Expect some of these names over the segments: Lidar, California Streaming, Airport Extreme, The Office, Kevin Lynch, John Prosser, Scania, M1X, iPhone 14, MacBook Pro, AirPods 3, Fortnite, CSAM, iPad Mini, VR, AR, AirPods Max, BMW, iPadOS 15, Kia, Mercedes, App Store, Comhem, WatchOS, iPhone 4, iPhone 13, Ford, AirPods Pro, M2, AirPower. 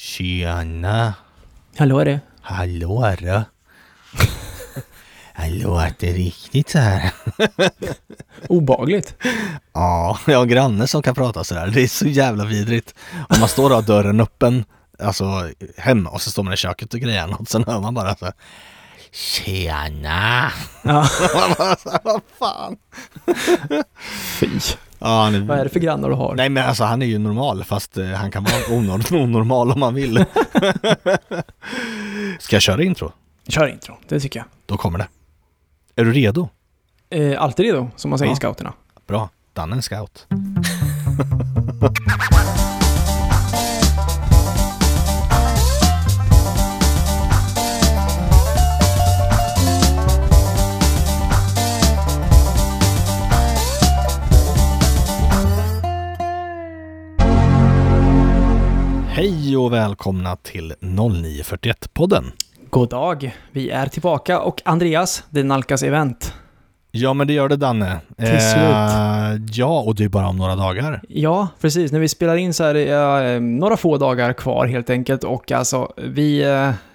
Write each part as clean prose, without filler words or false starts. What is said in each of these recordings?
Tjena. Hallå du. Hallå du. Det låter riktigt så här. Obagligt. Ja, jag har grannar som kan prata så där. Det är så jävla vidrigt. Om man står där och dörren öppen, alltså hemma, och så står man i köket och grejer något, sen hör man bara så här. Tjena. Ja. Vad fan. Fy. Ja, nu... Vad är det för grannar du har? Nej, men alltså han är ju normal, fast han kan vara onormal om man vill. Ska jag köra intro? Kör intro, det tycker jag. Då kommer det. Är du redo? Alltid redo, som man säger i scouterna. Bra, Dan är en scout. Hej och välkomna till 0941-podden. God dag, vi är tillbaka och Andreas, det nalkas event. Ja, men det gör det, Danne. Till slut. Ja, och det är bara om några dagar. Ja, precis. När vi spelar in så är det några få dagar kvar helt enkelt. Och alltså, vi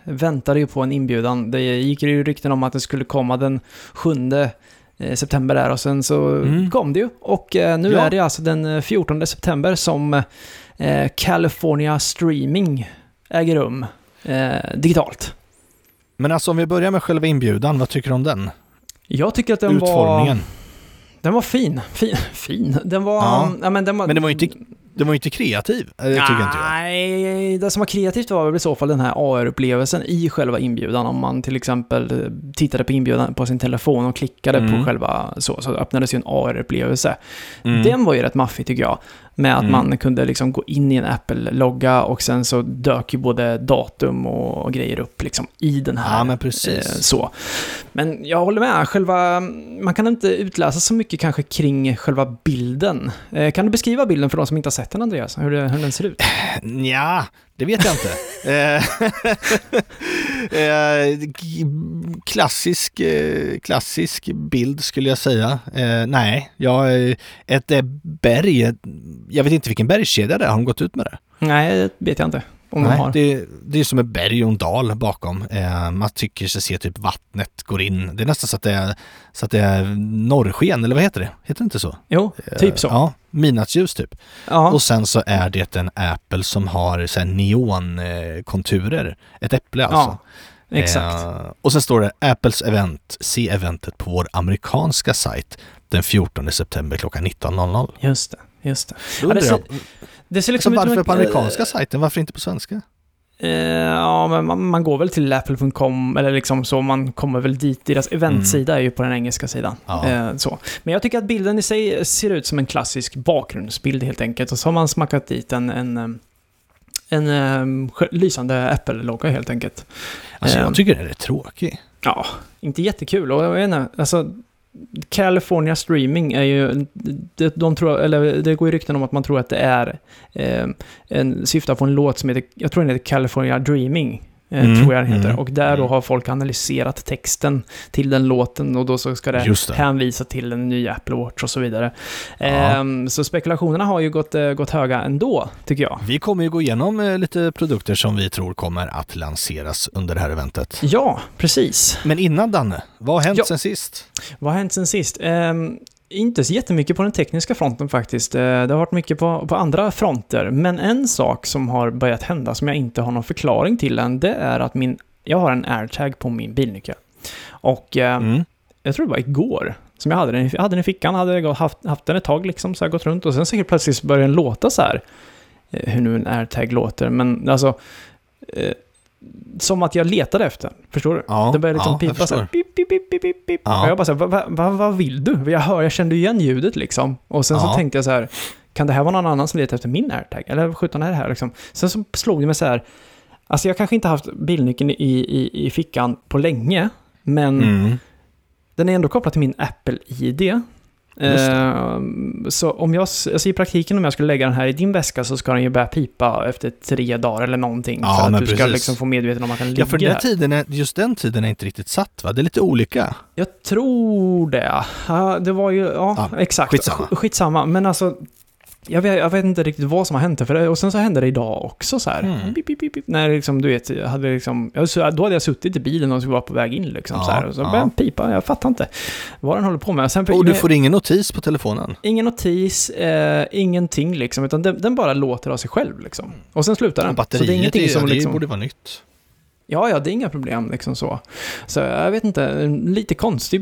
väntade ju på en inbjudan. Det gick ju rykten om att det skulle komma den 7 september där. Och sen så kom det ju. Och nu är det alltså den 14 september som California Streaming äger rum digitalt. Men alltså om vi börjar med själva inbjudan, vad tycker du om den? Jag tycker att den utformningen. Den var fin. Den var men den var inte kreativ. Det tycker jag inte. Nej, det som var kreativt var i så fall den här AR-upplevelsen i själva inbjudan, om man till exempel tittade på inbjudan på sin telefon och klickade på själva så öppnades ju en AR-upplevelse. Den var ju rätt maffig tycker jag, med att man kunde liksom gå in i en Apple-logga och sen så dök ju både datum och grejer upp liksom i den här. Ja, men precis. Så. Men jag håller med, själva man kan inte utläsa så mycket kanske kring själva bilden. Kan du beskriva bilden för de som inte har sett den, Andreas? Hur den ser ut? Ja, det vet jag inte. Klassisk bild skulle jag säga. Nej, ett berg. Jag vet inte vilken bergskedja det är. Har de gått ut med det? Nej, det vet jag inte. Det är som en berg och en dal bakom. Man tycker sig se typ vattnet går in. Det är nästan så att det är norrsken, eller vad heter det? Heter det inte så? Jo, typ så. Ja, midnattsljus typ. Aha. Och sen så är det en Apple som har så här neonkonturer. Ett äpple alltså. Ja, exakt. Och sen står det Apples event. Se eventet på vår amerikanska sajt den 14 september klockan 19.00. Just det. Det ser liksom varför på amerikanska sajten? Varför inte på svenska? Ja, men man går väl till apple.com eller liksom så, man kommer väl dit. Deras eventsida är ju på den engelska sidan. Ja. Så. Men jag tycker att bilden i sig ser ut som en klassisk bakgrundsbild helt enkelt. Och så har man smackat dit en lysande Apple-logga helt enkelt. Alltså jag tycker det är tråkigt. Ja, inte jättekul. Och jag vet inte, alltså... California Streaming är ju det går ju rykten om att man tror att det är en syftar på en låt som heter, jag tror den heter California Dreaming tror jag den heter, och där då har folk analyserat texten till den låten och då så ska det hänvisa till en ny Apple Watch och så vidare. Så spekulationerna har ju gått höga ändå tycker jag. Vi kommer ju gå igenom lite produkter som vi tror kommer att lanseras under det här eventet. Ja, precis. Men innan, Danne, vad har hänt sen sist? Vad har hänt sen sist? Inte så jättemycket på den tekniska fronten faktiskt. Det har varit mycket på andra fronter. Men en sak som har börjat hända som jag inte har någon förklaring till än, det är att jag har en AirTag på min bilnyckel. Och jag tror det var igår som jag hade den. Jag hade den i fickan, hade haft den ett tag liksom, så jag gått runt. Och sen så helt plötsligt började den låta så här. Hur nu en AirTag låter. Men alltså... som att jag letade efter, förstår du? Ja, det började liksom pipa så här, pip. Ja. Och jag bara så här, vad vill du? Jag kände igen ljudet liksom. Och sen så tänkte jag så här, kan det här vara någon annan som letar efter min AirTag? Eller sjutton är det här liksom? Sen så slog det mig så här, alltså jag kanske inte haft bilnyckeln i fickan på länge, men den är ändå kopplad till min Apple ID. Så om jag i praktiken, om jag skulle lägga den här i din väska, så ska den ju börja pipa efter 3 dagar eller någonting, för att du ska liksom få medveten om att den ligger. Ja, för den tiden är inte riktigt satt, va? Det är lite olika. Jag tror det. Det var ju, exakt. Skitsamma. Men alltså Jag vet inte riktigt vad som har hänt. Och sen så hände det idag också så här. Mm. Bip, bip, bip, bip. När liksom, du vet, jag hade liksom, då hade jag suttit i bilen och skulle vara på väg in liksom, ja, så här. Och så började den pipa. Jag fattar inte vad den håller på med. Sen, och du får ingen notis på telefonen? Ingen notis, ingenting liksom. Utan den bara låter av sig själv liksom. Och sen slutar den. Batteriet, så det är ingenting som liksom, det borde vara nytt. Ja, det är inga problem liksom så. Så jag vet inte, lite konstigt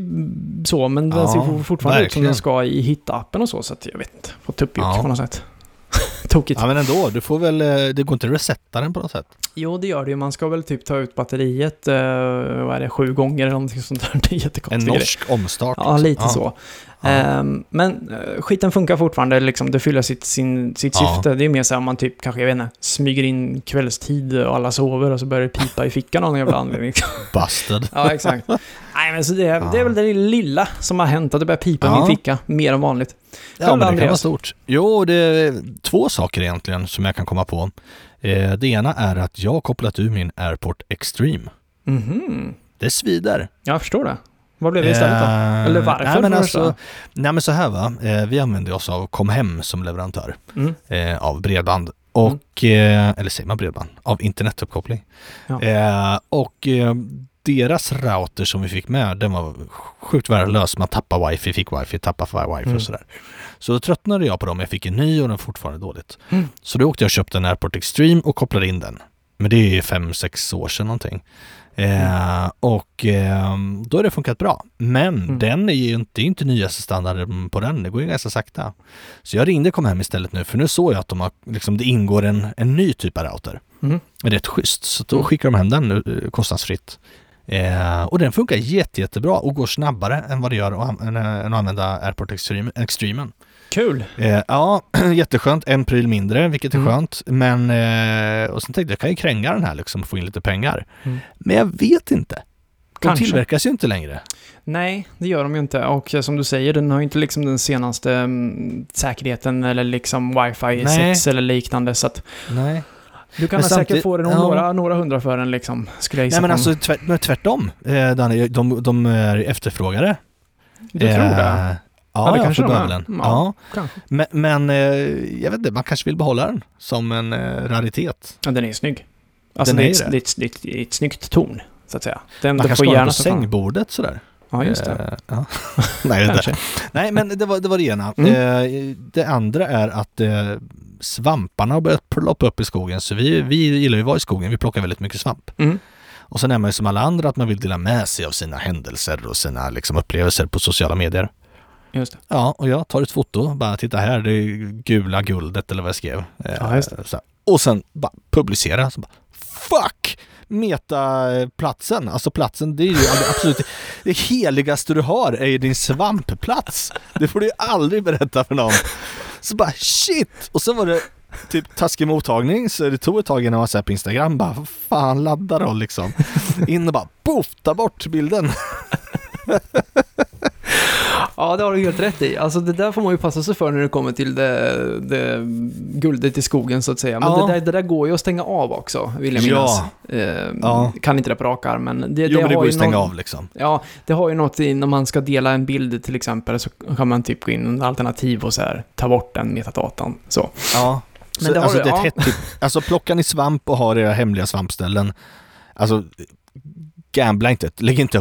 så, men den ser fortfarande ut som den ska i hitappen och så att jag vet inte. På tuppjuck på något sätt. Tokigt. Ja, men ändå, du får väl, det går inte att resetta den på något sätt. Jo, det gör det ju. Man ska väl typ ta ut batteriet, vad är det, 7 gånger eller någonting sånt där. Det är jättekonstigt. En norsk omstart. Ja, lite så. Men skiten funkar fortfarande liksom, det fyller sitt syfte. Det är mer så här, om man typ kanske, jag vet inte, smyger in kvällstid och alla sover och så börjar det pipa i fickan av någon jävla anledning. Bastard. Ja, exakt. Nej, men så det är väl det lilla som har hänt, att det börjar pipa i min ficka mer än vanligt. Ja, men det kan vara stort. Jo, det är 2 saker egentligen som jag kan komma på. Det ena är att jag har kopplat ur min Airport Extreme. Mm-hmm. Det svider. Jag förstår det. Vad blev det istället då? Eller varför? Nej men så här va, vi använder oss av Comhem som leverantör av bredband. Och, eller säger man bredband? Av internetuppkoppling. Ja. Och deras router som vi fick med, den var sjukt värdelös. Man tappar wifi, fick wifi, tappar wifi och sådär. Så då tröttnade jag på dem, jag fick en ny och den fortfarande dåligt. Mm. Så då åkte jag och köpte en Airport Extreme och kopplade in den. Men det är 5-6 år sedan någonting. Och då har det funkat bra. Men den är ju inte nyaste standarden på den. Det går ju ganska sakta. Så jag ringde och kom hem istället nu. För nu såg jag att de har, liksom, det ingår en ny typ av router. Det är rätt schysst. Så då skickar de hem den kostnadsfritt. Och den funkar jättebra och går snabbare än vad det gör än att använda Airport Extremen. Kul! Ja, jätteskönt. En pryl mindre, vilket är skönt. Men, och sen tänkte jag kan ju kränga den här liksom, få in lite pengar. Men jag vet inte. Kanske. De tillverkas ju inte längre. Nej, det gör de ju inte. Och som du säger, den har ju inte liksom den senaste säkerheten eller liksom Wi-Fi 6 eller liknande. Så att... Nej. Du kan säkert få den några hundra för den liksom, skulle jag gissa. Nej, men alltså tvärtom. De är efterfrågare. Du tror det? Ja, det kanske behöver den. Ja. Men jag vet inte, man kanske vill behålla den som en raritet. Ja, den är snygg. Alltså, det är ett snyggt torn, så att säga. Man kanske ska ha den på sängbordet sådär. Ja, just det. Ja. Nej, men det var det ena. Det andra är att... svamparna har börjat ploppa upp i skogen, så vi gillar ju att vara i skogen, vi plockar väldigt mycket svamp. Och sen är man ju som alla andra att man vill dela med sig av sina händelser och sina liksom, upplevelser på sociala medier. Just det. Ja, och jag tar ett foto, bara titta här, det är gula guldet eller vad jag skrev. Ja, just det. Och sen bara publicera, så bara, fuck! Metaplatsen, alltså platsen, det är ju absolut det heligaste du har är ju din svampplats. Det får du ju aldrig berätta för någon. Så bara shit! Och så var det typ taskig mottagning, så det tog ett tag innan jag var så här på Instagram, bara vad fan laddar då liksom. In och bara poof, ta bort bilden. Ja, det har du helt rätt i. Alltså det där får man ju passa sig för när det kommer till det guldet i skogen så att säga. Men det där går ju att stänga av också, vill jag minnas. Kan inte det på rak arm, men det går ju att stänga av liksom. Ja, det har ju något i, när man ska dela en bild till exempel så kan man typ gå in en alternativ och så här, ta bort den metadatan. Så. Ja, men så, alltså, det är typ, alltså plockar ni svamp och har era hemliga svampställen, alltså... Gambla inte. Lägg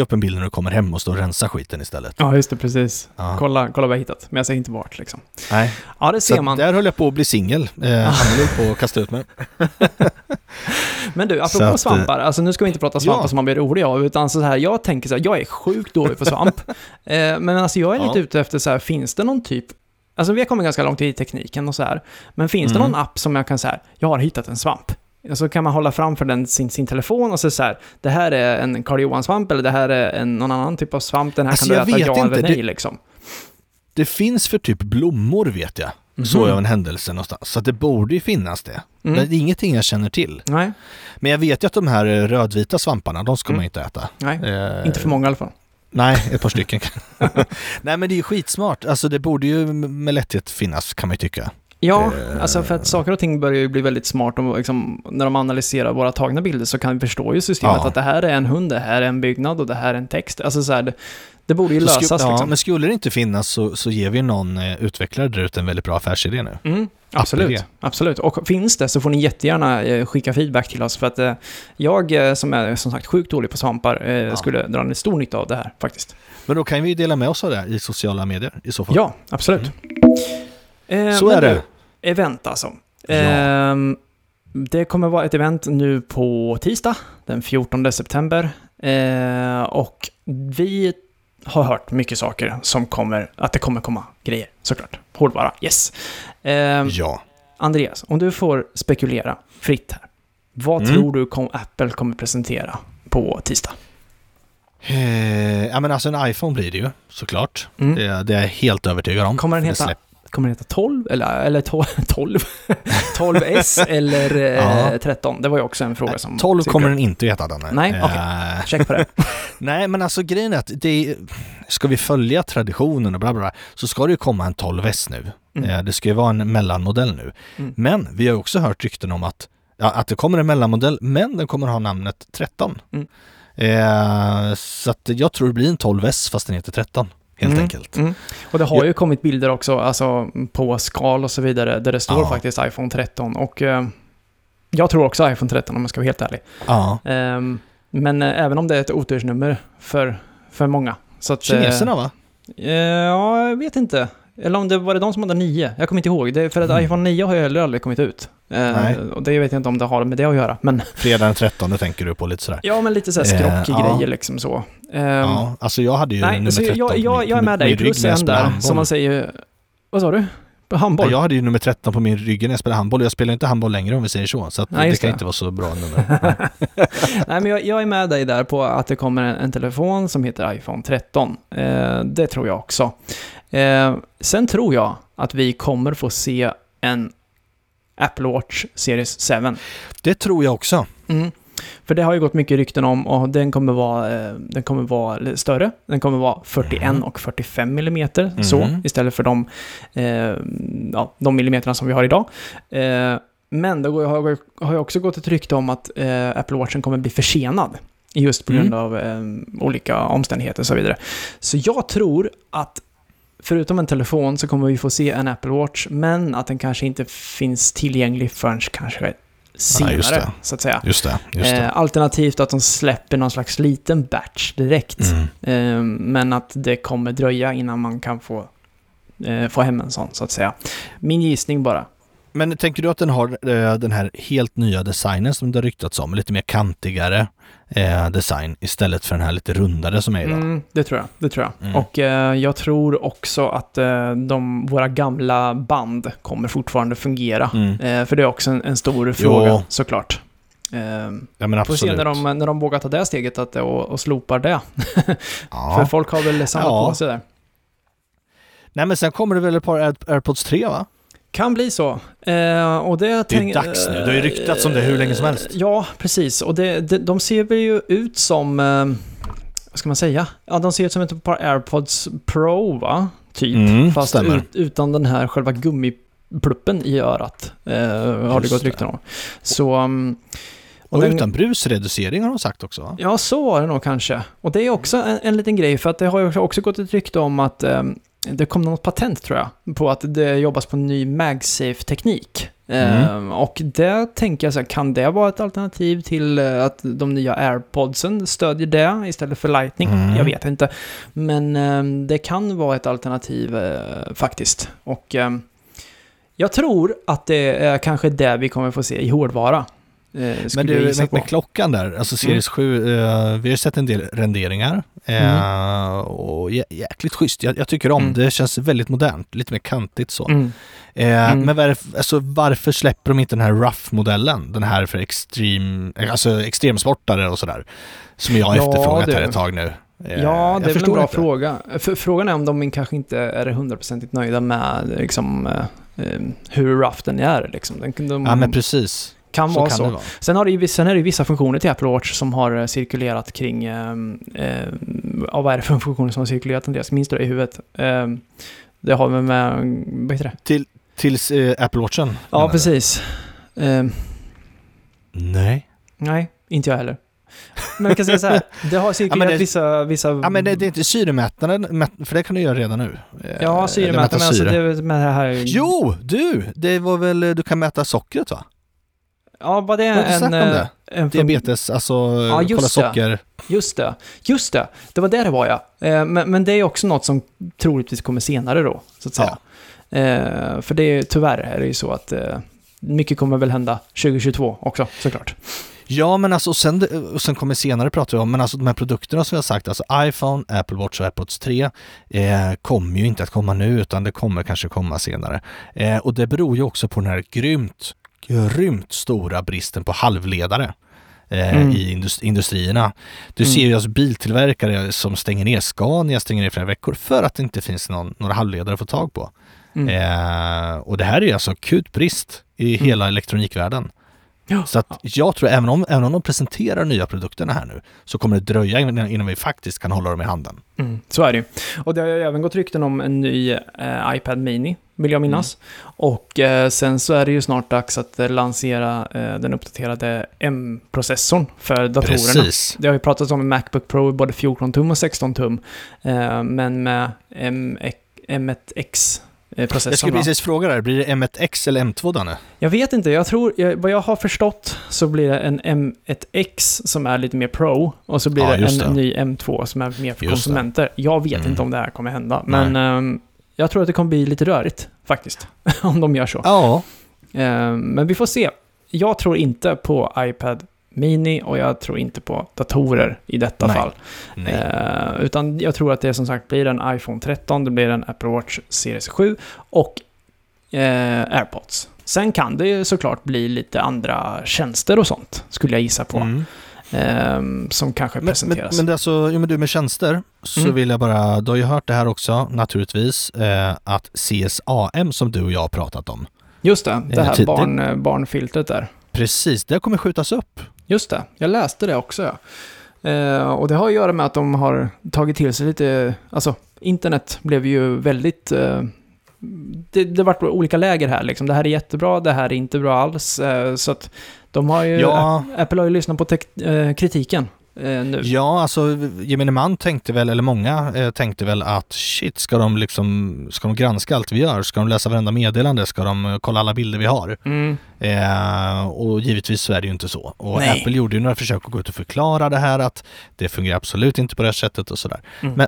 upp en bild när du kommer hem och stå och rensa skiten istället. Ja, just det, precis. Ja. Kolla vad jag hittat. Men jag säger inte vart liksom. Nej. Ja, det ser så man. Där höll jag på att bli singel. Han höll på att kasta ut mig. Men du, apropå svampar. Alltså nu ska vi inte prata svampar som man blir rolig av. Utan så här, jag tänker så här, jag är sjukt dålig för svamp. Men alltså jag är lite ute efter så här, finns det någon typ... Alltså vi har kommit ganska långt i tekniken och så här. Men finns det någon app som jag kan så här, jag har hittat en svamp. Så kan man hålla framför den sin telefon och så här, det här är en Karl Johan-svamp eller det här är någon annan typ av svamp, den här alltså, kan du äta ja eller nej liksom. Det finns för typ blommor vet jag. Så är en händelse någonstans. Så att det borde ju finnas det. Men det är ingenting jag känner till. Nej. Men jag vet ju att de här rödvita svamparna, de ska man inte äta. Nej, inte för många i alla fall. Nej, ett par stycken. Nej men det är ju skitsmart. Alltså det borde ju med lätthet finnas kan man ju tycka. Ja, alltså för att saker och ting börjar ju bli väldigt smart och liksom, när de analyserar våra tagna bilder så kan vi förstå ju systemet att det här är en hund, det här är en byggnad och det här är en text. Alltså så här, det borde ju lösas. Liksom. Men skulle det inte finnas så ger vi någon utvecklare där ute en väldigt bra affärsidé nu. Mm, absolut. Och finns det så får ni jättegärna skicka feedback till oss för att jag som är som sagt sjukt dålig på svampar skulle dra en stor nytta av det här faktiskt. Men då kan vi ju dela med oss av det i sociala medier i så fall. Ja, absolut. Så är det. Event alltså. Ja. Det kommer vara ett event nu på tisdag den 14 september. Och vi har hört mycket saker som kommer, att det kommer komma grejer såklart. Hårdvara, yes. Andreas, om du får spekulera fritt här. Vad tror du Apple kommer presentera på tisdag? Ja, men alltså en iPhone blir det ju såklart. Det är jag helt övertygad om. Kommer den heta? Kommer det heta 12 eller 12 12S eller 13? Det var ju också en fråga som 12 kommer den inte heta den. Nej, okej. Check på det. Nej, men alltså grejen är att ska vi följa traditionen och blablabla, så ska det ju komma en 12S nu. Det ska ju vara en mellanmodell nu. Men vi har också hört rykten om att det kommer en mellanmodell, men den kommer ha namnet 13. Så att jag tror det blir en 12S fast den heter 13. Helt enkelt. Och det har ju kommit bilder också alltså på skal och så vidare där det står faktiskt iPhone 13 och jag tror också iPhone 13 om jag ska vara helt ärlig. Men även om det är ett otursnummer för många. Så att, kineserna va? Ja, jag vet inte. Eller om det var de som hade 9. Jag kommer inte ihåg. Det är för att iPhone 9 har ju heller aldrig kommit ut. Och det vet jag inte om det har med det att göra. Men... Fredag den 13 tänker du på lite sådär. Ja, men lite sådär skrockgrejer liksom så. Alltså jag hade ju nummer 13. Jag är med dig plus en där som man säger... Vad sa du? Handboll? Jag hade ju nummer 13 på min rygg när jag spelade handboll. Jag spelar inte handboll längre om vi säger så. Så att det kan inte vara så bra nummer. Nej, men jag är med dig där på att det kommer en telefon som heter iPhone 13. Det tror jag också. Sen tror jag att vi kommer få se en Apple Watch Series 7. Det tror jag också. För det har ju gått mycket rykten om och den kommer vara större. Den kommer vara 41 och 45 millimeter så istället för de millimeterna som vi har idag. Men det har ju också gått ett rykte om att Apple Watchen kommer bli försenad just på grund av olika omständigheter och så vidare. Så jag tror att förutom en telefon så kommer vi få se en Apple Watch, men att den kanske inte finns tillgänglig förrän kanske senare, så att säga. Just det. Alternativt att de släpper någon slags liten batch direkt, men att det kommer dröja innan man kan få hem en sån, så att säga. Min gissning bara. Men tänker du att den har den här helt nya designen som det har ryktats om, lite mer kantigare design istället för den här lite rundare som är idag? Det tror jag. Och jag tror också att våra gamla band kommer fortfarande fungera. För det är också en stor fråga såklart. Ja, men absolut. Får se när de vågar ta det steget och slopar det. För folk har väl samlat på sig där. Nej, men sen kommer det väl ett par AirPods 3 va? Kan bli så. Och det är dags nu. Det har ju ryktats om det hur länge som helst. Ja, precis. Och de ser väl ju ut som... vad ska man säga? Ja, de ser ut som ett par AirPods Pro, va? Typ. Fast utan den här själva gummipluppen i örat. Har det gått rykten om. Så... Och utan brusreducering har de sagt också va? Ja, så var det nog kanske. Och det är också en liten grej för att det har ju också gått ett rykte om att... det kom något patent tror jag på att det jobbas på en ny MagSafe-teknik. Och det tänker jag så här, kan det vara ett alternativ till att de nya AirPodsen stödjer det istället för Lightning? Jag vet inte. Men det kan vara ett alternativ faktiskt. Och jag tror att det är kanske det vi kommer få se i hårdvara. Men du, med klockan där, alltså Series 7, vi har sett en del renderingar och jäkligt schysst, jag tycker om det känns väldigt modernt, lite mer kantigt så. Men varför släpper de inte den här rough-modellen, den här för extremsportare och sådär som jag har efterfrågat här ett tag nu? Ja, det är väl en bra fråga. Frågan är om de kanske inte är 100% nöjda med liksom, hur rough den är liksom. Ja men precis. Kan så vara kan så. Vara. Sen är det vissa funktioner till Apple Watch som har cirkulerat kring... vad är det för funktioner som har cirkulerat, Andreas? Minns du det i huvudet? Det har vi med... Vad heter det? Till, Tills Apple Watchen? Ja, precis. Nej. Nej, inte jag heller. Men vi kan säga så här, det har cirkulerat vissa... Ja, men det är inte syremätaren, för det kan du göra redan nu. Ja, syremätaren, men alltså det med det här... Jo, det var väl, du kan mäta sockret, va? Ja, bara det är en diabetes, alltså kolla socker. Just det. Det var där det var, ja. Men det är också något som troligtvis kommer senare då, så att säga. Ja. För det är tyvärr är det ju så att mycket kommer väl hända 2022 också, såklart. Ja, men alltså, och sen kommer senare prata om, men alltså de här produkterna som jag har sagt, alltså iPhone, Apple Watch och AirPods 3 kommer ju inte att komma nu, utan det kommer kanske komma senare. Och det beror ju också på den här grymt stora bristen på halvledare i industrierna. Du ser ju alltså biltillverkare som stänger ner Scania, stänger ner flera veckor för att det inte finns några halvledare att få tag på. Och det här är ju alltså akut brist i hela elektronikvärlden. Ja. Så att jag tror även om de presenterar nya produkterna här nu, så kommer det dröja innan vi faktiskt kan hålla dem i handen. Så är det ju. Och det har ju även gått rykten om en ny iPad Mini, vill jag minnas. Och sen så är det ju snart dags att lansera den uppdaterade M-processorn för datorerna. Precis. Det har ju pratats om en MacBook Pro, både 14 tum och 16 tum. Men med M1X. Jag skulle precis fråga där, blir det M1X eller M2 då nu? Jag vet inte, vad jag har förstått så blir det en M1X som är lite mer pro, och så blir det en ny M2 som är mer för konsumenter. Jag vet inte om det här kommer hända, men jag tror att det kommer bli lite rörigt faktiskt, om de gör så. Ja. Men vi får se. Jag tror inte på iPad Mini och jag tror inte på datorer i detta fall. Nej. Utan jag tror att det som sagt blir en iPhone 13, det blir en Apple Watch Series 7 och AirPods. Sen kan det såklart bli lite andra tjänster och sånt, skulle jag gissa på. Som kanske presenteras. Men det är så, du med tjänster så vill jag bara, du har ju hört det här också naturligtvis, att CSAM som du och jag har pratat om. Just det, det här barnfiltret där. Precis, det kommer skjutas upp. Just det, jag läste det också. Ja. Och det har att göra med att de har tagit till sig lite... Alltså, internet blev ju väldigt... Det varit olika läger här. Liksom. Det här är jättebra, det här är inte bra alls. Så att de har ju... Ja. Apple har ju lyssnat på kritiken nu. Ja, alltså gemene man tänkte väl, eller många tänkte väl att shit, ska de granska allt vi gör? Ska de läsa varenda meddelande? Ska de kolla alla bilder vi har? Och givetvis så är det ju inte så. Och Apple gjorde ju några försök att gå ut och förklara det här, att det fungerar absolut inte på det här sättet och sådär.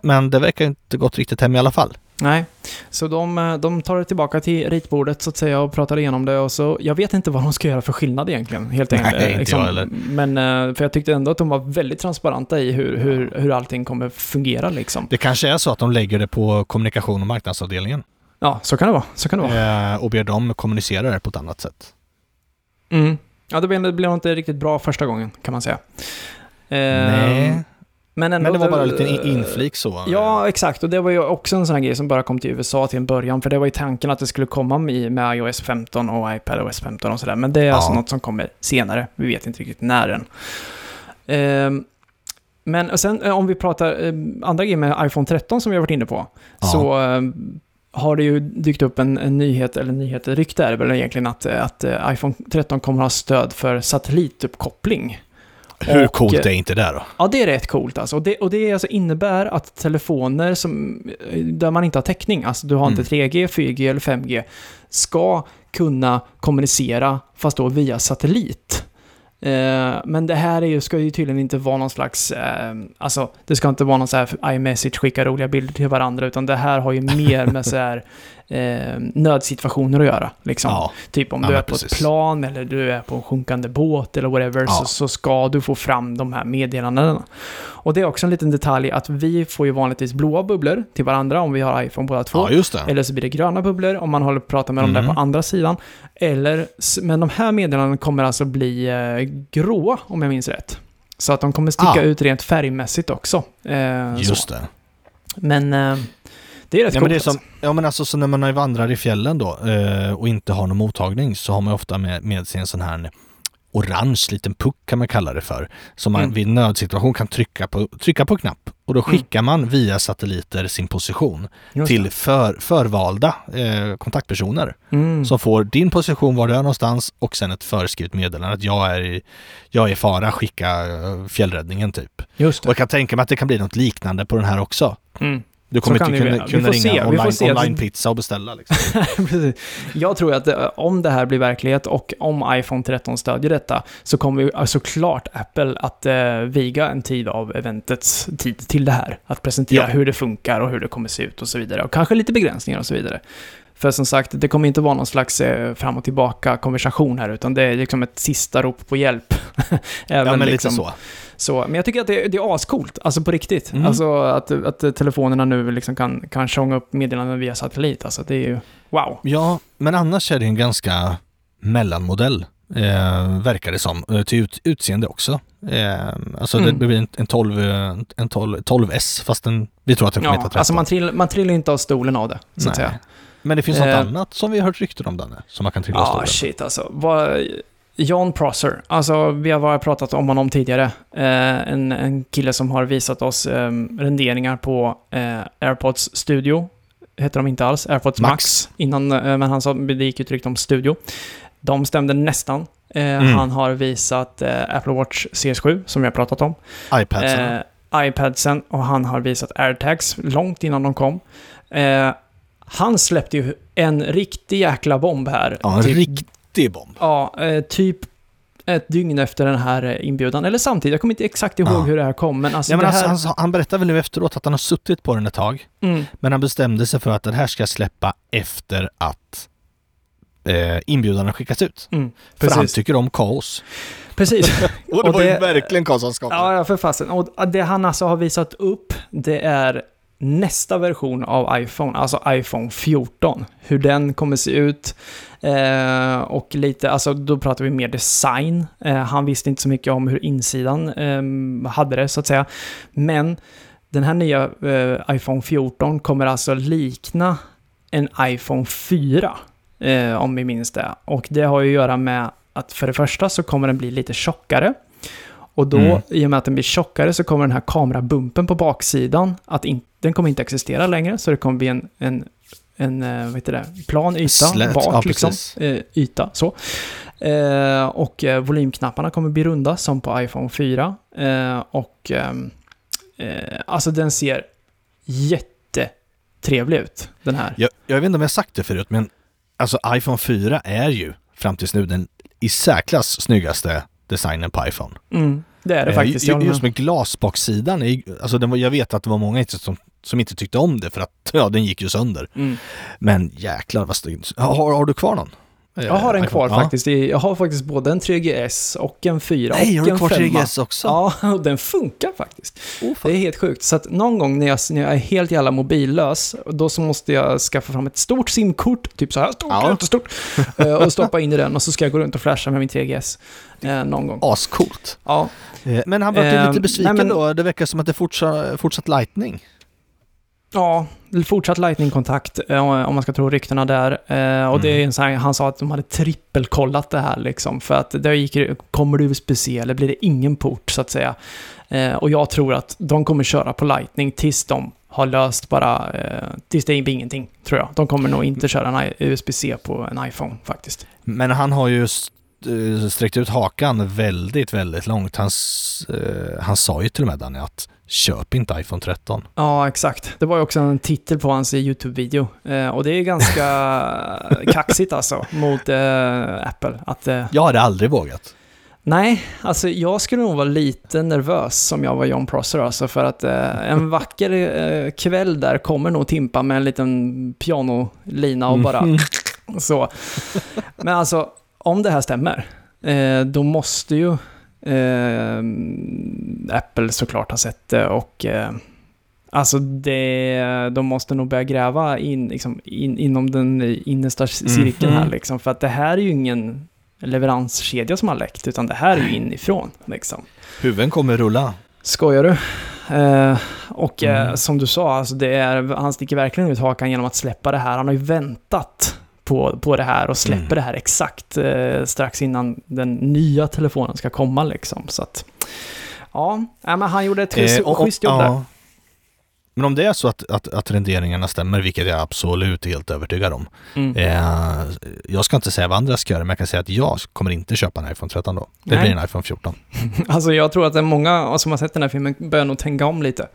Men det verkar inte gått riktigt hem i alla fall. Nej, så de tar det tillbaka till ritbordet så att säga och pratar igenom det, och så jag vet inte vad de ska göra för skillnad egentligen, helt enkelt. Nej, liksom. Men för jag tyckte ändå att de var väldigt transparenta i hur allting kommer fungera liksom. Det kanske är så att de lägger det på kommunikation och marknadsavdelningen. Ja, så kan det vara. Och ber dem kommunicera det på ett annat sätt. Ja, det blev inte riktigt bra första gången, kan man säga. Nej. Men det var bara lite inflik så. Ja, exakt. Och det var ju också en sån här grej som bara kom till USA till en början. För det var ju tanken att det skulle komma med iOS 15 och iPadOS 15 och sådär. Men det är alltså något som kommer senare. Vi vet inte riktigt när än. Men och sen om vi pratar andra grejer med iPhone 13 som vi har varit inne på. Så har det ju dykt upp en nyhet, eller rykte är det väl egentligen, att iPhone 13 kommer ha stöd för satellituppkoppling. Hur coolt är inte det då? Ja, det är rätt coolt alltså. Och det alltså innebär att telefoner där man inte har täckning, alltså du har inte 3G, 4G eller 5G, ska kunna kommunicera fast då via satellit. Men det här ska ju tydligen inte vara någon slags alltså det ska inte vara någon så här iMessage, skicka roliga bilder till varandra, utan det här har ju mer med så här nödsituationer att göra liksom. Typ om du är på ett plan eller du är på en sjunkande båt eller whatever, så ska du få fram de här meddelandena. Och det är också en liten detalj att vi får ju vanligtvis blåa bubblor till varandra om vi har iPhone båda två, eller så blir det gröna bubblor om man håller på att prata med dem där på andra sidan, men de här meddelandena kommer alltså bli gråa om jag minns rätt, så att de kommer sticka ut rent färgmässigt också. Det är rätt coolt. Men alltså, när man vandrar i fjällen då och inte har någon mottagning, så har man ofta med sig en sån här orange liten puck kan man kalla det för, som man vid nödsituation kan trycka på knapp, och då skickar man via satelliter sin position till förvalda kontaktpersoner som får din position var du är någonstans, och sen ett föreskrivet meddelande att jag är i fara, skicka fjällräddningen typ. Just det. Och jag kan tänka mig att det kan bli något liknande på den här också. Mm. Du kommer inte kunna ringa online-pizza och beställa. Liksom. Precis. Jag tror att om det här blir verklighet och om iPhone 13 stödjer detta, så kommer såklart Apple att viga en tid av eventets tid till det här. Att presentera hur det funkar och hur det kommer se ut och så vidare. Och kanske lite begränsningar och så vidare. För som sagt, det kommer inte vara någon slags fram och tillbaka konversation här, utan det är liksom ett sista rop på hjälp. Även ja, men liksom, lite så. Så, men jag tycker att det är ascoolt, alltså på riktigt. Mm. Alltså att telefonerna nu liksom kan sjunga upp meddelanden via satellit. Alltså det är ju, wow. Ja, men annars är det en ganska mellanmodell, verkar det som, till utseende också. Alltså det blir en 12S, fast vi tror att det kommer heta 13. Alltså man trillar inte av stolen av det, så att säga. Men det finns något annat som vi har hört rykten om, Danne, som man kan trilla stolen. Ja, shit alltså. John Prosser, alltså vi har pratat om honom tidigare, en kille som har visat oss renderingar på AirPods Studio, heter de inte alls, AirPods Max. Innan, men han sa, det gick uttryckt om Studio. De stämde nästan. Han har visat Apple Watch Series 7, som vi har pratat om. iPadsen, och han har visat AirTags långt innan de kom. Han släppte ju en riktig jäkla bomb här. Ja, en riktig bomb. Ja, typ ett dygn efter den här inbjudan. Eller samtidigt, jag kommer inte exakt ihåg hur det här kom. Men alltså, han berättar väl nu efteråt att han har suttit på den ett tag. Mm. Men han bestämde sig för att den här ska släppa efter att inbjudan har skickats ut. Mm, för han tycker om kaos. Precis. Och det var ju verkligen kaos han skapade. Ja, för fasen. Och det han alltså har visat upp, det är nästa version av iPhone, alltså iPhone 14, hur den kommer se ut, och lite, alltså då pratar vi mer design. Han visste inte så mycket om hur insidan hade det, så att säga, men den här nya iPhone 14 kommer alltså likna en iPhone 4, om vi minns det, och det har ju att göra med att för det första så kommer den bli lite tjockare. Och då, i och med att den blir tjockare, så kommer den här kamerabumpen på baksidan, den kommer inte existera längre, så det kommer bli en vad heter det, plan yta, bak liksom, yta, så. Och volymknapparna kommer bli runda, som på iPhone 4. Och alltså den ser jättetrevlig ut, den här. Jag vet inte om jag sagt det förut, men alltså iPhone 4 är ju fram tills nu den i särklass snyggaste designen på iPhone. Mm, det är det faktiskt. Just med glasbaksidan, alltså jag vet att det var många som inte tyckte om det, för att den gick ju sönder. Mm. Men jäklar vad snyggt. Har du kvar någon? Jag har en kvar faktiskt. Jag har faktiskt både en 3GS och en 4. Nej, och har du kvar 5. 3GS också? Ja, och den funkar faktiskt. Det är helt sjukt. Så att någon gång när jag är helt jävla mobillös, då så måste jag skaffa fram ett stort simkort, typ så här stort, och stoppa in i den, och så ska jag gå runt och flasha med min 3GS någon gång. Ascoolt. Ja. Men han var lite besviken då. Det verkar som att det fortsatt lightning. Ja, fortsatt lightning-kontakt om man ska tro ryktena där. Och det är en sån här, han sa att de hade trippelkollat det här liksom, för att det gick, kommer det USB-C eller blir det ingen port, så att säga. Och jag tror att de kommer köra på lightning tills de har löst bara tills det är ingenting, tror jag. De kommer nog inte köra en USB-C på en iPhone faktiskt. Men han har ju sträckt ut hakan väldigt, väldigt långt. Han sa ju till och med, Danny, att köp inte iPhone 13. Ja, exakt. Det var ju också en titel på hans YouTube-video. Och det är ganska kaxigt alltså mot Apple. Jag hade aldrig vågat. Nej, alltså jag skulle nog vara lite nervös som jag var John Prosser, alltså, för att en vacker kväll där kommer nog Timpa med en liten pianolina och bara så. Men alltså, om det här stämmer, då måste ju Apple såklart har sett det, och alltså de måste nog börja gräva in, liksom, inom den innersta cirkeln här liksom, för att det här är ju ingen leveranskedja som har läckt, utan det här är ju inifrån liksom. Huvuden kommer rulla. Skojar du? Och som du sa, alltså, han sticker verkligen ut hakan genom att släppa det här. Han har ju väntat på det här och släpper det här exakt strax innan den nya telefonen ska komma liksom. Så att, ja, men han gjorde ett schysst jobb där. Men om det är så att renderingarna stämmer, vilket jag absolut är helt övertygad om. Jag ska inte säga vad andra ska göra, men jag kan säga att jag kommer inte köpa en iPhone 13 då. Det blir en iPhone 14. Alltså jag tror att det är många som har sett den här filmen börjar nog tänka om lite.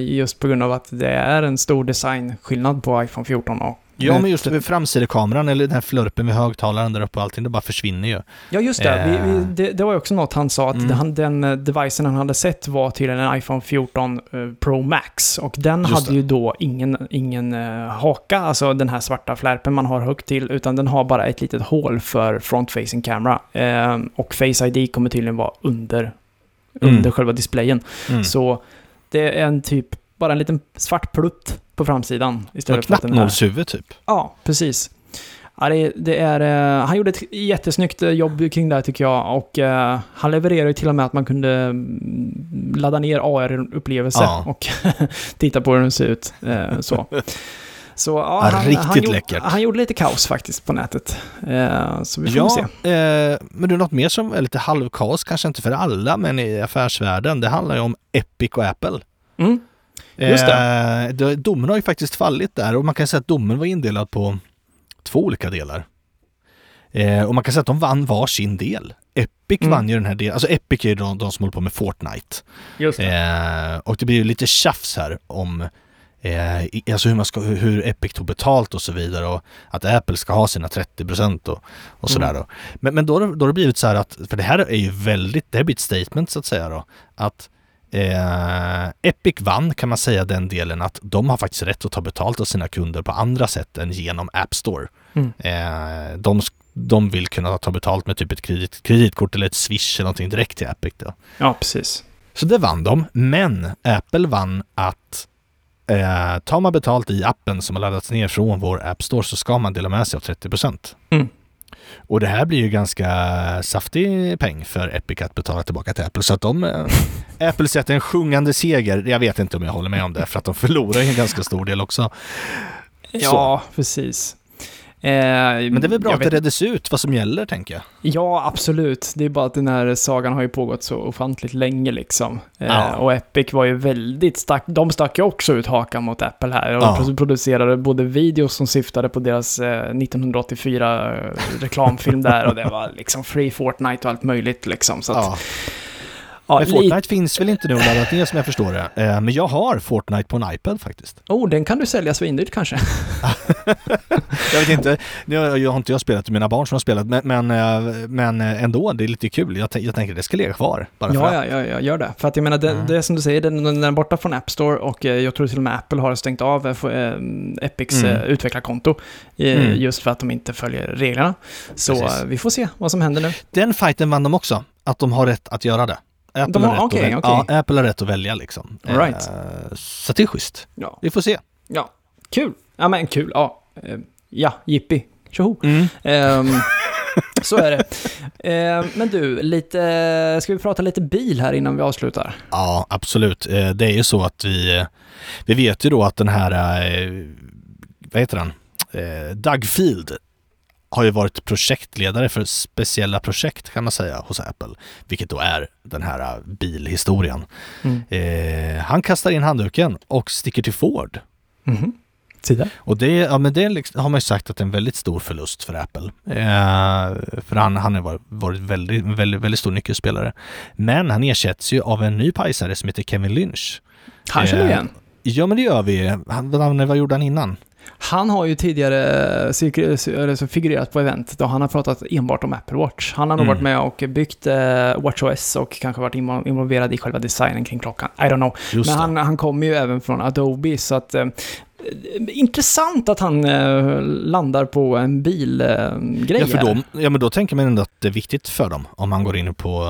Just på grund av att det är en stor designskillnad på iPhone 14 och ja, men just det, framsidekameran eller den här flörpen med högtalaren där uppe och allting, det bara försvinner ju. Ja, just det. Det var ju också något han sa, att den devicen han hade sett var till en iPhone 14 Pro Max. Och den hade ju då ingen haka, alltså den här svarta flärpen man har högt till, utan den har bara ett litet hål för front-facing camera. Och Face ID kommer tydligen vara under själva displayen. Så det är bara en liten svart plutt på framsidan istället för knappnålshuvud typ. Ja, precis. Ja, han gjorde ett jättesnyggt jobb kring det här, tycker jag, och han levererade ju till och med att man kunde ladda ner AR-upplevelse och titta på hur den ser ut så. Så ja, riktigt läckert. Han gjorde lite kaos faktiskt på nätet. Så vi får se. Men det är något mer som är lite halvkaos, kanske inte för alla, men i affärsvärlden. Det handlar ju om Epic och Apple. Just det. Domen har ju faktiskt fallit där, och man kan säga att domen var indelad på två olika delar. Och man kan säga att de vann varsin del. Epic vann ju den här delen. Alltså Epic är ju de som håller på med Fortnite. Just det. Och det blir ju lite tjafs här om alltså hur Epic tog betalt och så vidare, och att Apple ska ha sina 30% och sådär då. Men då har det blivit så här att, för det här är ju väldigt, det här blir ett statement så att säga då, att Epic vann, kan man säga, den delen att de har faktiskt rätt att ta betalt av sina kunder på andra sätt än genom App Store. De vill kunna ta betalt med typ ett kreditkort eller ett Swish eller någonting direkt till Epic då. Ja, precis. Så det vann de, men Apple vann att tar man betalt i appen som har laddats ner från vår App Store så ska man dela med sig av 30%. Och det här blir ju ganska saftig peng för Epic att betala tillbaka till Apple. Så att Apple sätter en sjungande seger. Jag vet inte om jag håller med om det, för att de förlorar en ganska stor del också. Ja, precis. Men det är väl bra att det reddes ut vad som gäller, tänker jag. Ja, absolut. Det är bara att den här sagan har ju pågått så ofantligt länge liksom. Och Epic var ju väldigt stark. De stack ju också ut hakan mot Apple här och producerade både videos som syftade på deras 1984 reklamfilm där, och det var liksom Free Fortnite och allt möjligt liksom. Så att, men Fortnite finns väl inte nu laddat ner som jag förstår det. Men jag har Fortnite på en iPad faktiskt. Den kan du sälja svindyrt kanske. Jag vet inte. Jag har inte spelat till mina barn som har spelat. Men ändå, det är lite kul. Jag tänker att det ska ligga kvar. Bara för jag gör det. För att jag menar, det är som du säger, den är borta från App Store. Och jag tror till och med Apple har stängt av Epics utvecklarkonto. Just för att de inte följer reglerna. Så vi får se vad som händer nu. Den fighten vann de också. Att de har rätt att göra det. Apple har rätt att välja liksom. Right. Så det är schysst. Ja. Vi får se. Ja, kul. Ja, men kul. Ja, jippi. Tjoho. Så är det. Men du, ska vi prata lite bil här innan vi avslutar? Ja, absolut. Det är ju så att vi vet ju då att den här vad heter han? Doug Field har ju varit projektledare för speciella projekt, kan man säga, hos Apple, vilket då är den här bilhistorien. Han kastar in handduken och sticker till Ford. Och det har man ju sagt att det är en väldigt stor förlust för Apple. För han har varit väldigt, väldigt, väldigt stor nyckelspelare. Men han ersätts ju av en ny pajsare som heter Kevin Lynch. Han kör igen. Ja, men det gör vi. Vad gjorde han innan? Han har ju tidigare figurerat på event då han har pratat enbart om Apple Watch. Han har nog varit med och byggt WatchOS och kanske varit involverad i själva designen kring klockan. I don't know. Men han kommer ju även från Adobe, så att intressant att han landar på en bilgrej. Men då tänker man ändå att det är viktigt för dem om han går in på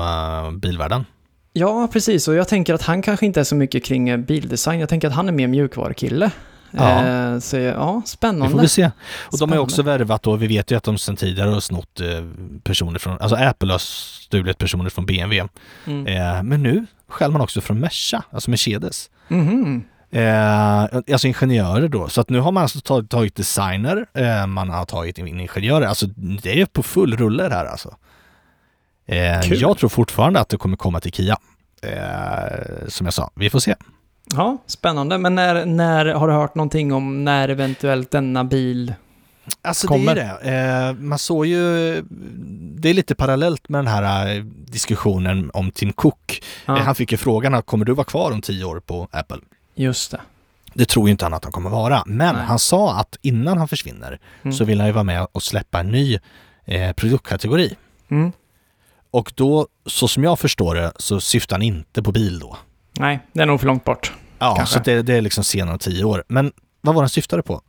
bilvärlden. Ja, precis. Och jag tänker att han kanske inte är så mycket kring bildesign. Jag tänker att han är mer mjukvarukille. Så spännande. Vi får se. Och spännande. De har också värvat då, vi vet ju att de sedan tidigare har snott personer från, alltså Apple har stulit personer från BMW. Men nu skäl man också från Mercedes. Alltså ingenjörer då. Så att nu har man alltså tagit designer, man har tagit ingenjörer. Alltså det är på full rulle här alltså. Jag tror fortfarande att det kommer komma till Kia. Som jag sa, vi får se. Ja, spännande. Men när har du hört någonting om när eventuellt denna bil alltså kommer? Det är det. Man såg ju, det är lite parallellt med den här diskussionen om Tim Cook. Ja. Han fick ju frågan, kommer du vara kvar om 10 år på Apple? Just det. Det tror ju inte han att han kommer vara. Men nej, han sa att innan han försvinner så vill han ju vara med och släppa en ny produktkategori. Mm. Och då, så som jag förstår det, så syftar han inte på bil då. Nej, det är nog för långt bort. Ja, kanske. Så det är liksom senare 10 år. Men vad var han syftade på?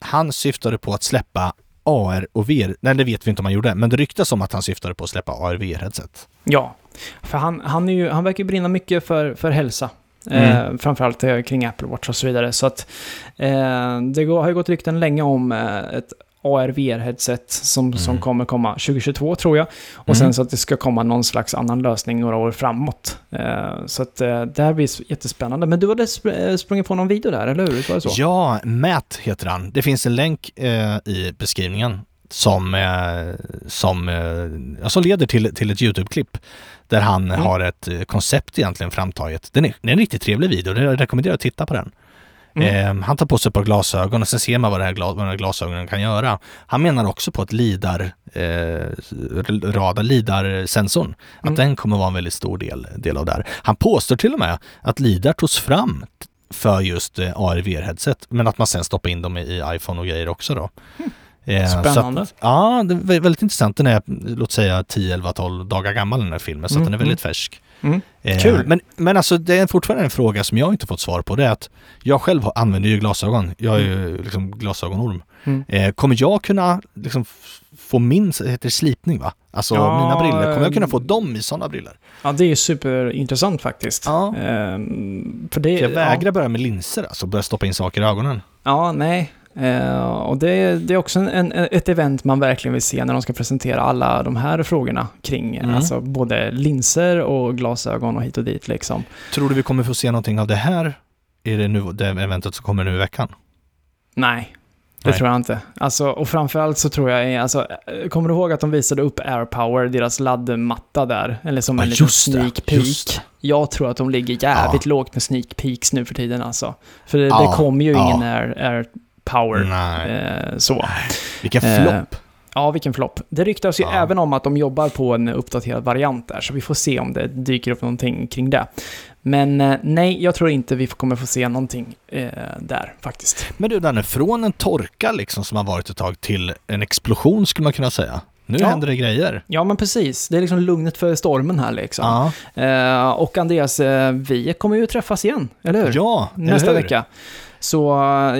Han syftade på att släppa AR och VR. Nej, det vet vi inte om han gjorde. Men det ryktas om att han syftade på att släppa AR och VR-headset. Ja, för han verkar brinna mycket för hälsa. Framförallt kring Apple Watch och så vidare. Så att har ju gått rykten länge om ett AR-VR-headset som kommer komma 2022 tror jag. Och sen så att det ska komma någon slags annan lösning några år framåt. Så att det här blir jättespännande. Men du hade sprungit på någon video där, eller hur? Var det så? Ja, Matt heter han. Det finns en länk i beskrivningen som leder till ett YouTube-klipp där han har ett koncept egentligen framtaget. Det är en riktigt trevlig video. Jag rekommenderar att titta på den. Han tar på sig ett par glasögon och sen ser man vad de här glasögonen kan göra. Han menar också på att Lidar-sensorn att den kommer vara en väldigt stor del av det här. Han påstår till och med att Lidar togs fram för just AR/VR-headset, men att man sen stoppar in dem i iPhone och grejer också då. Spännande. Att, ja, det är väldigt intressant. Den är, låt säga, 10, 11, 12 dagar gammal den här filmen, så att den är väldigt färsk. Kul. Men alltså, det är fortfarande en fråga som jag inte fått svar på. Det är att jag själv använder ju glasögon. Jag är ju liksom glasögonorm. Kommer jag kunna liksom få min slipning, va? Alltså mina briller. Kommer jag kunna få dem i sådana briller? Ja, det är superintressant faktiskt. Ja. För det, jag vägrar börja med linser, alltså börja stoppa in saker i ögonen. Ja, nej. Och det är också ett event man verkligen vill se när de ska presentera alla de här frågorna kring alltså både linser och glasögon och hit och dit liksom. Tror du vi kommer få se någonting av det här? Är det nu det eventet som kommer nu i veckan? Nej. Det tror jag inte. Alltså, och framförallt så tror jag, alltså, kommer du ihåg att de visade upp AirPower, deras laddmatta där? Eller som en liten sneak peek. Jag tror att de ligger jävligt lågt med sneak peeks nu för tiden alltså. För det kommer ju ingen AirPower. Så. Vilken flopp. Ja, vilken flopp. Det ryktas ju även om att de jobbar på en uppdaterad variant där, så vi får se om det dyker upp någonting kring det. Men nej, jag tror inte vi kommer få se någonting där faktiskt. Men du, Danne, från en torka liksom som har varit ett tag till en explosion skulle man kunna säga. Nu händer det grejer. Ja, men precis. Det är liksom lugnet för stormen här liksom. Och Andreas, vi kommer ju träffas igen, eller hur? Ja, nästa vecka. Så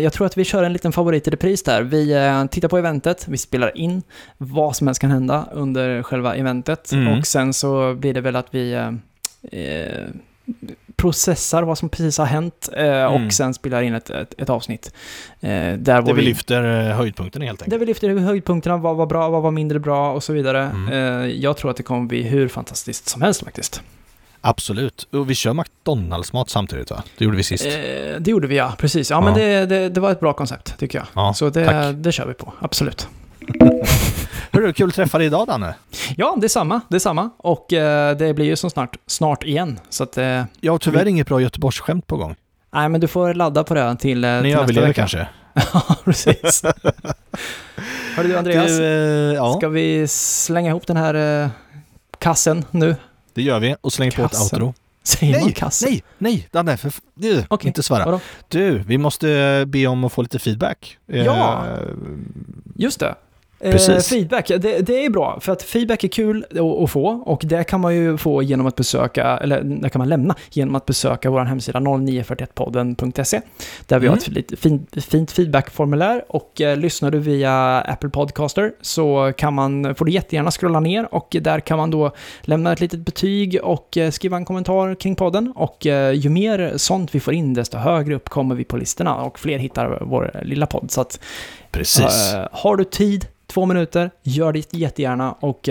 jag tror att vi kör en liten favorit i repris där. Vi tittar på eventet, vi spelar in vad som helst kan hända under själva eventet. Och sen så blir det väl att vi processar vad som precis har hänt och sen spelar in ett avsnitt. Där vi lyfter höjdpunkterna helt enkelt. Där vi lyfter höjdpunkterna, vad var bra, vad var mindre bra och så vidare. Jag tror att det kommer bli hur fantastiskt som helst faktiskt. Absolut. Och vi kör McDonalds-mat samtidigt, va? Det gjorde vi sist. Det gjorde vi, ja. Precis. Ja, men det var ett bra koncept, tycker jag. Ja, så det kör vi på. Absolut. Hörru, kul att träffa dig idag, Danne. Ja, det är samma. Och det blir ju som snart igen. Så att, jag har tyvärr inget bra Göteborgsskämt på gång. Nej, men du får ladda på det till nästa vecka. Kanske. Ja, precis. Hörru du, Andreas. Ska vi slänga ihop den här kassen nu? Det gör vi och slänger kassen på ett outro. Nej, Danne, du, okay. Inte svara. Vadå? Du, vi måste be om att få lite feedback. Ja, just det. Feedback, det är bra. För att feedback är kul att få. Och det kan man ju få genom att besöka. Eller det kan man lämna genom att besöka vår hemsida 0941podden.se. Där vi har ett lite fint feedbackformulär. Och lyssnar du via Apple Podcaster så får du jättegärna scrolla ner. Och där kan man då lämna ett litet betyg och skriva en kommentar kring podden. Och ju mer sånt vi får in, desto högre upp kommer vi på listorna. Och fler hittar vår lilla podd. Så att Precis. Har du tid, 2 minuter, gör det jättegärna. Och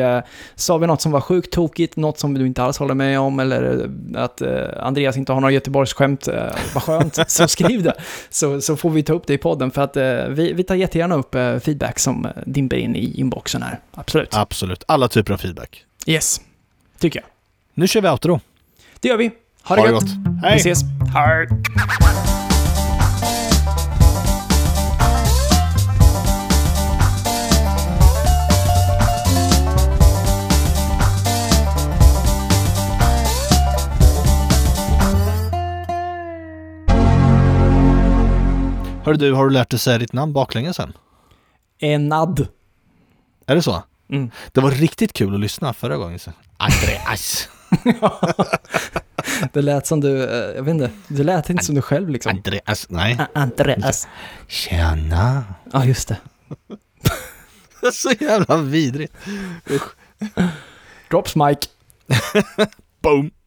sa vi något som var sjukt tokigt, något som du inte alls håller med om, eller att Andreas inte har några göteborgsskämt, vad skönt, så skriv det. Så får vi ta upp det i podden, för att vi tar jättegärna upp feedback som dimper in i inboxen här. Absolut. Absolut, alla typer av feedback. Yes, tycker jag. Nu kör vi outro. Det gör vi. Ha det gott. Hej. Vi ses. Hej. Hör du, har du lärt dig säga ditt namn baklänges sen? Enad. Är det så? Mm. Det var riktigt kul att lyssna förra gången. Andreas. Det lät som du, jag vet inte, det lät inte som du själv liksom. Andreas, nej. Andreas. Tjena. Ja, just det. Det är så jävla vidrigt. Drops mic. Boom.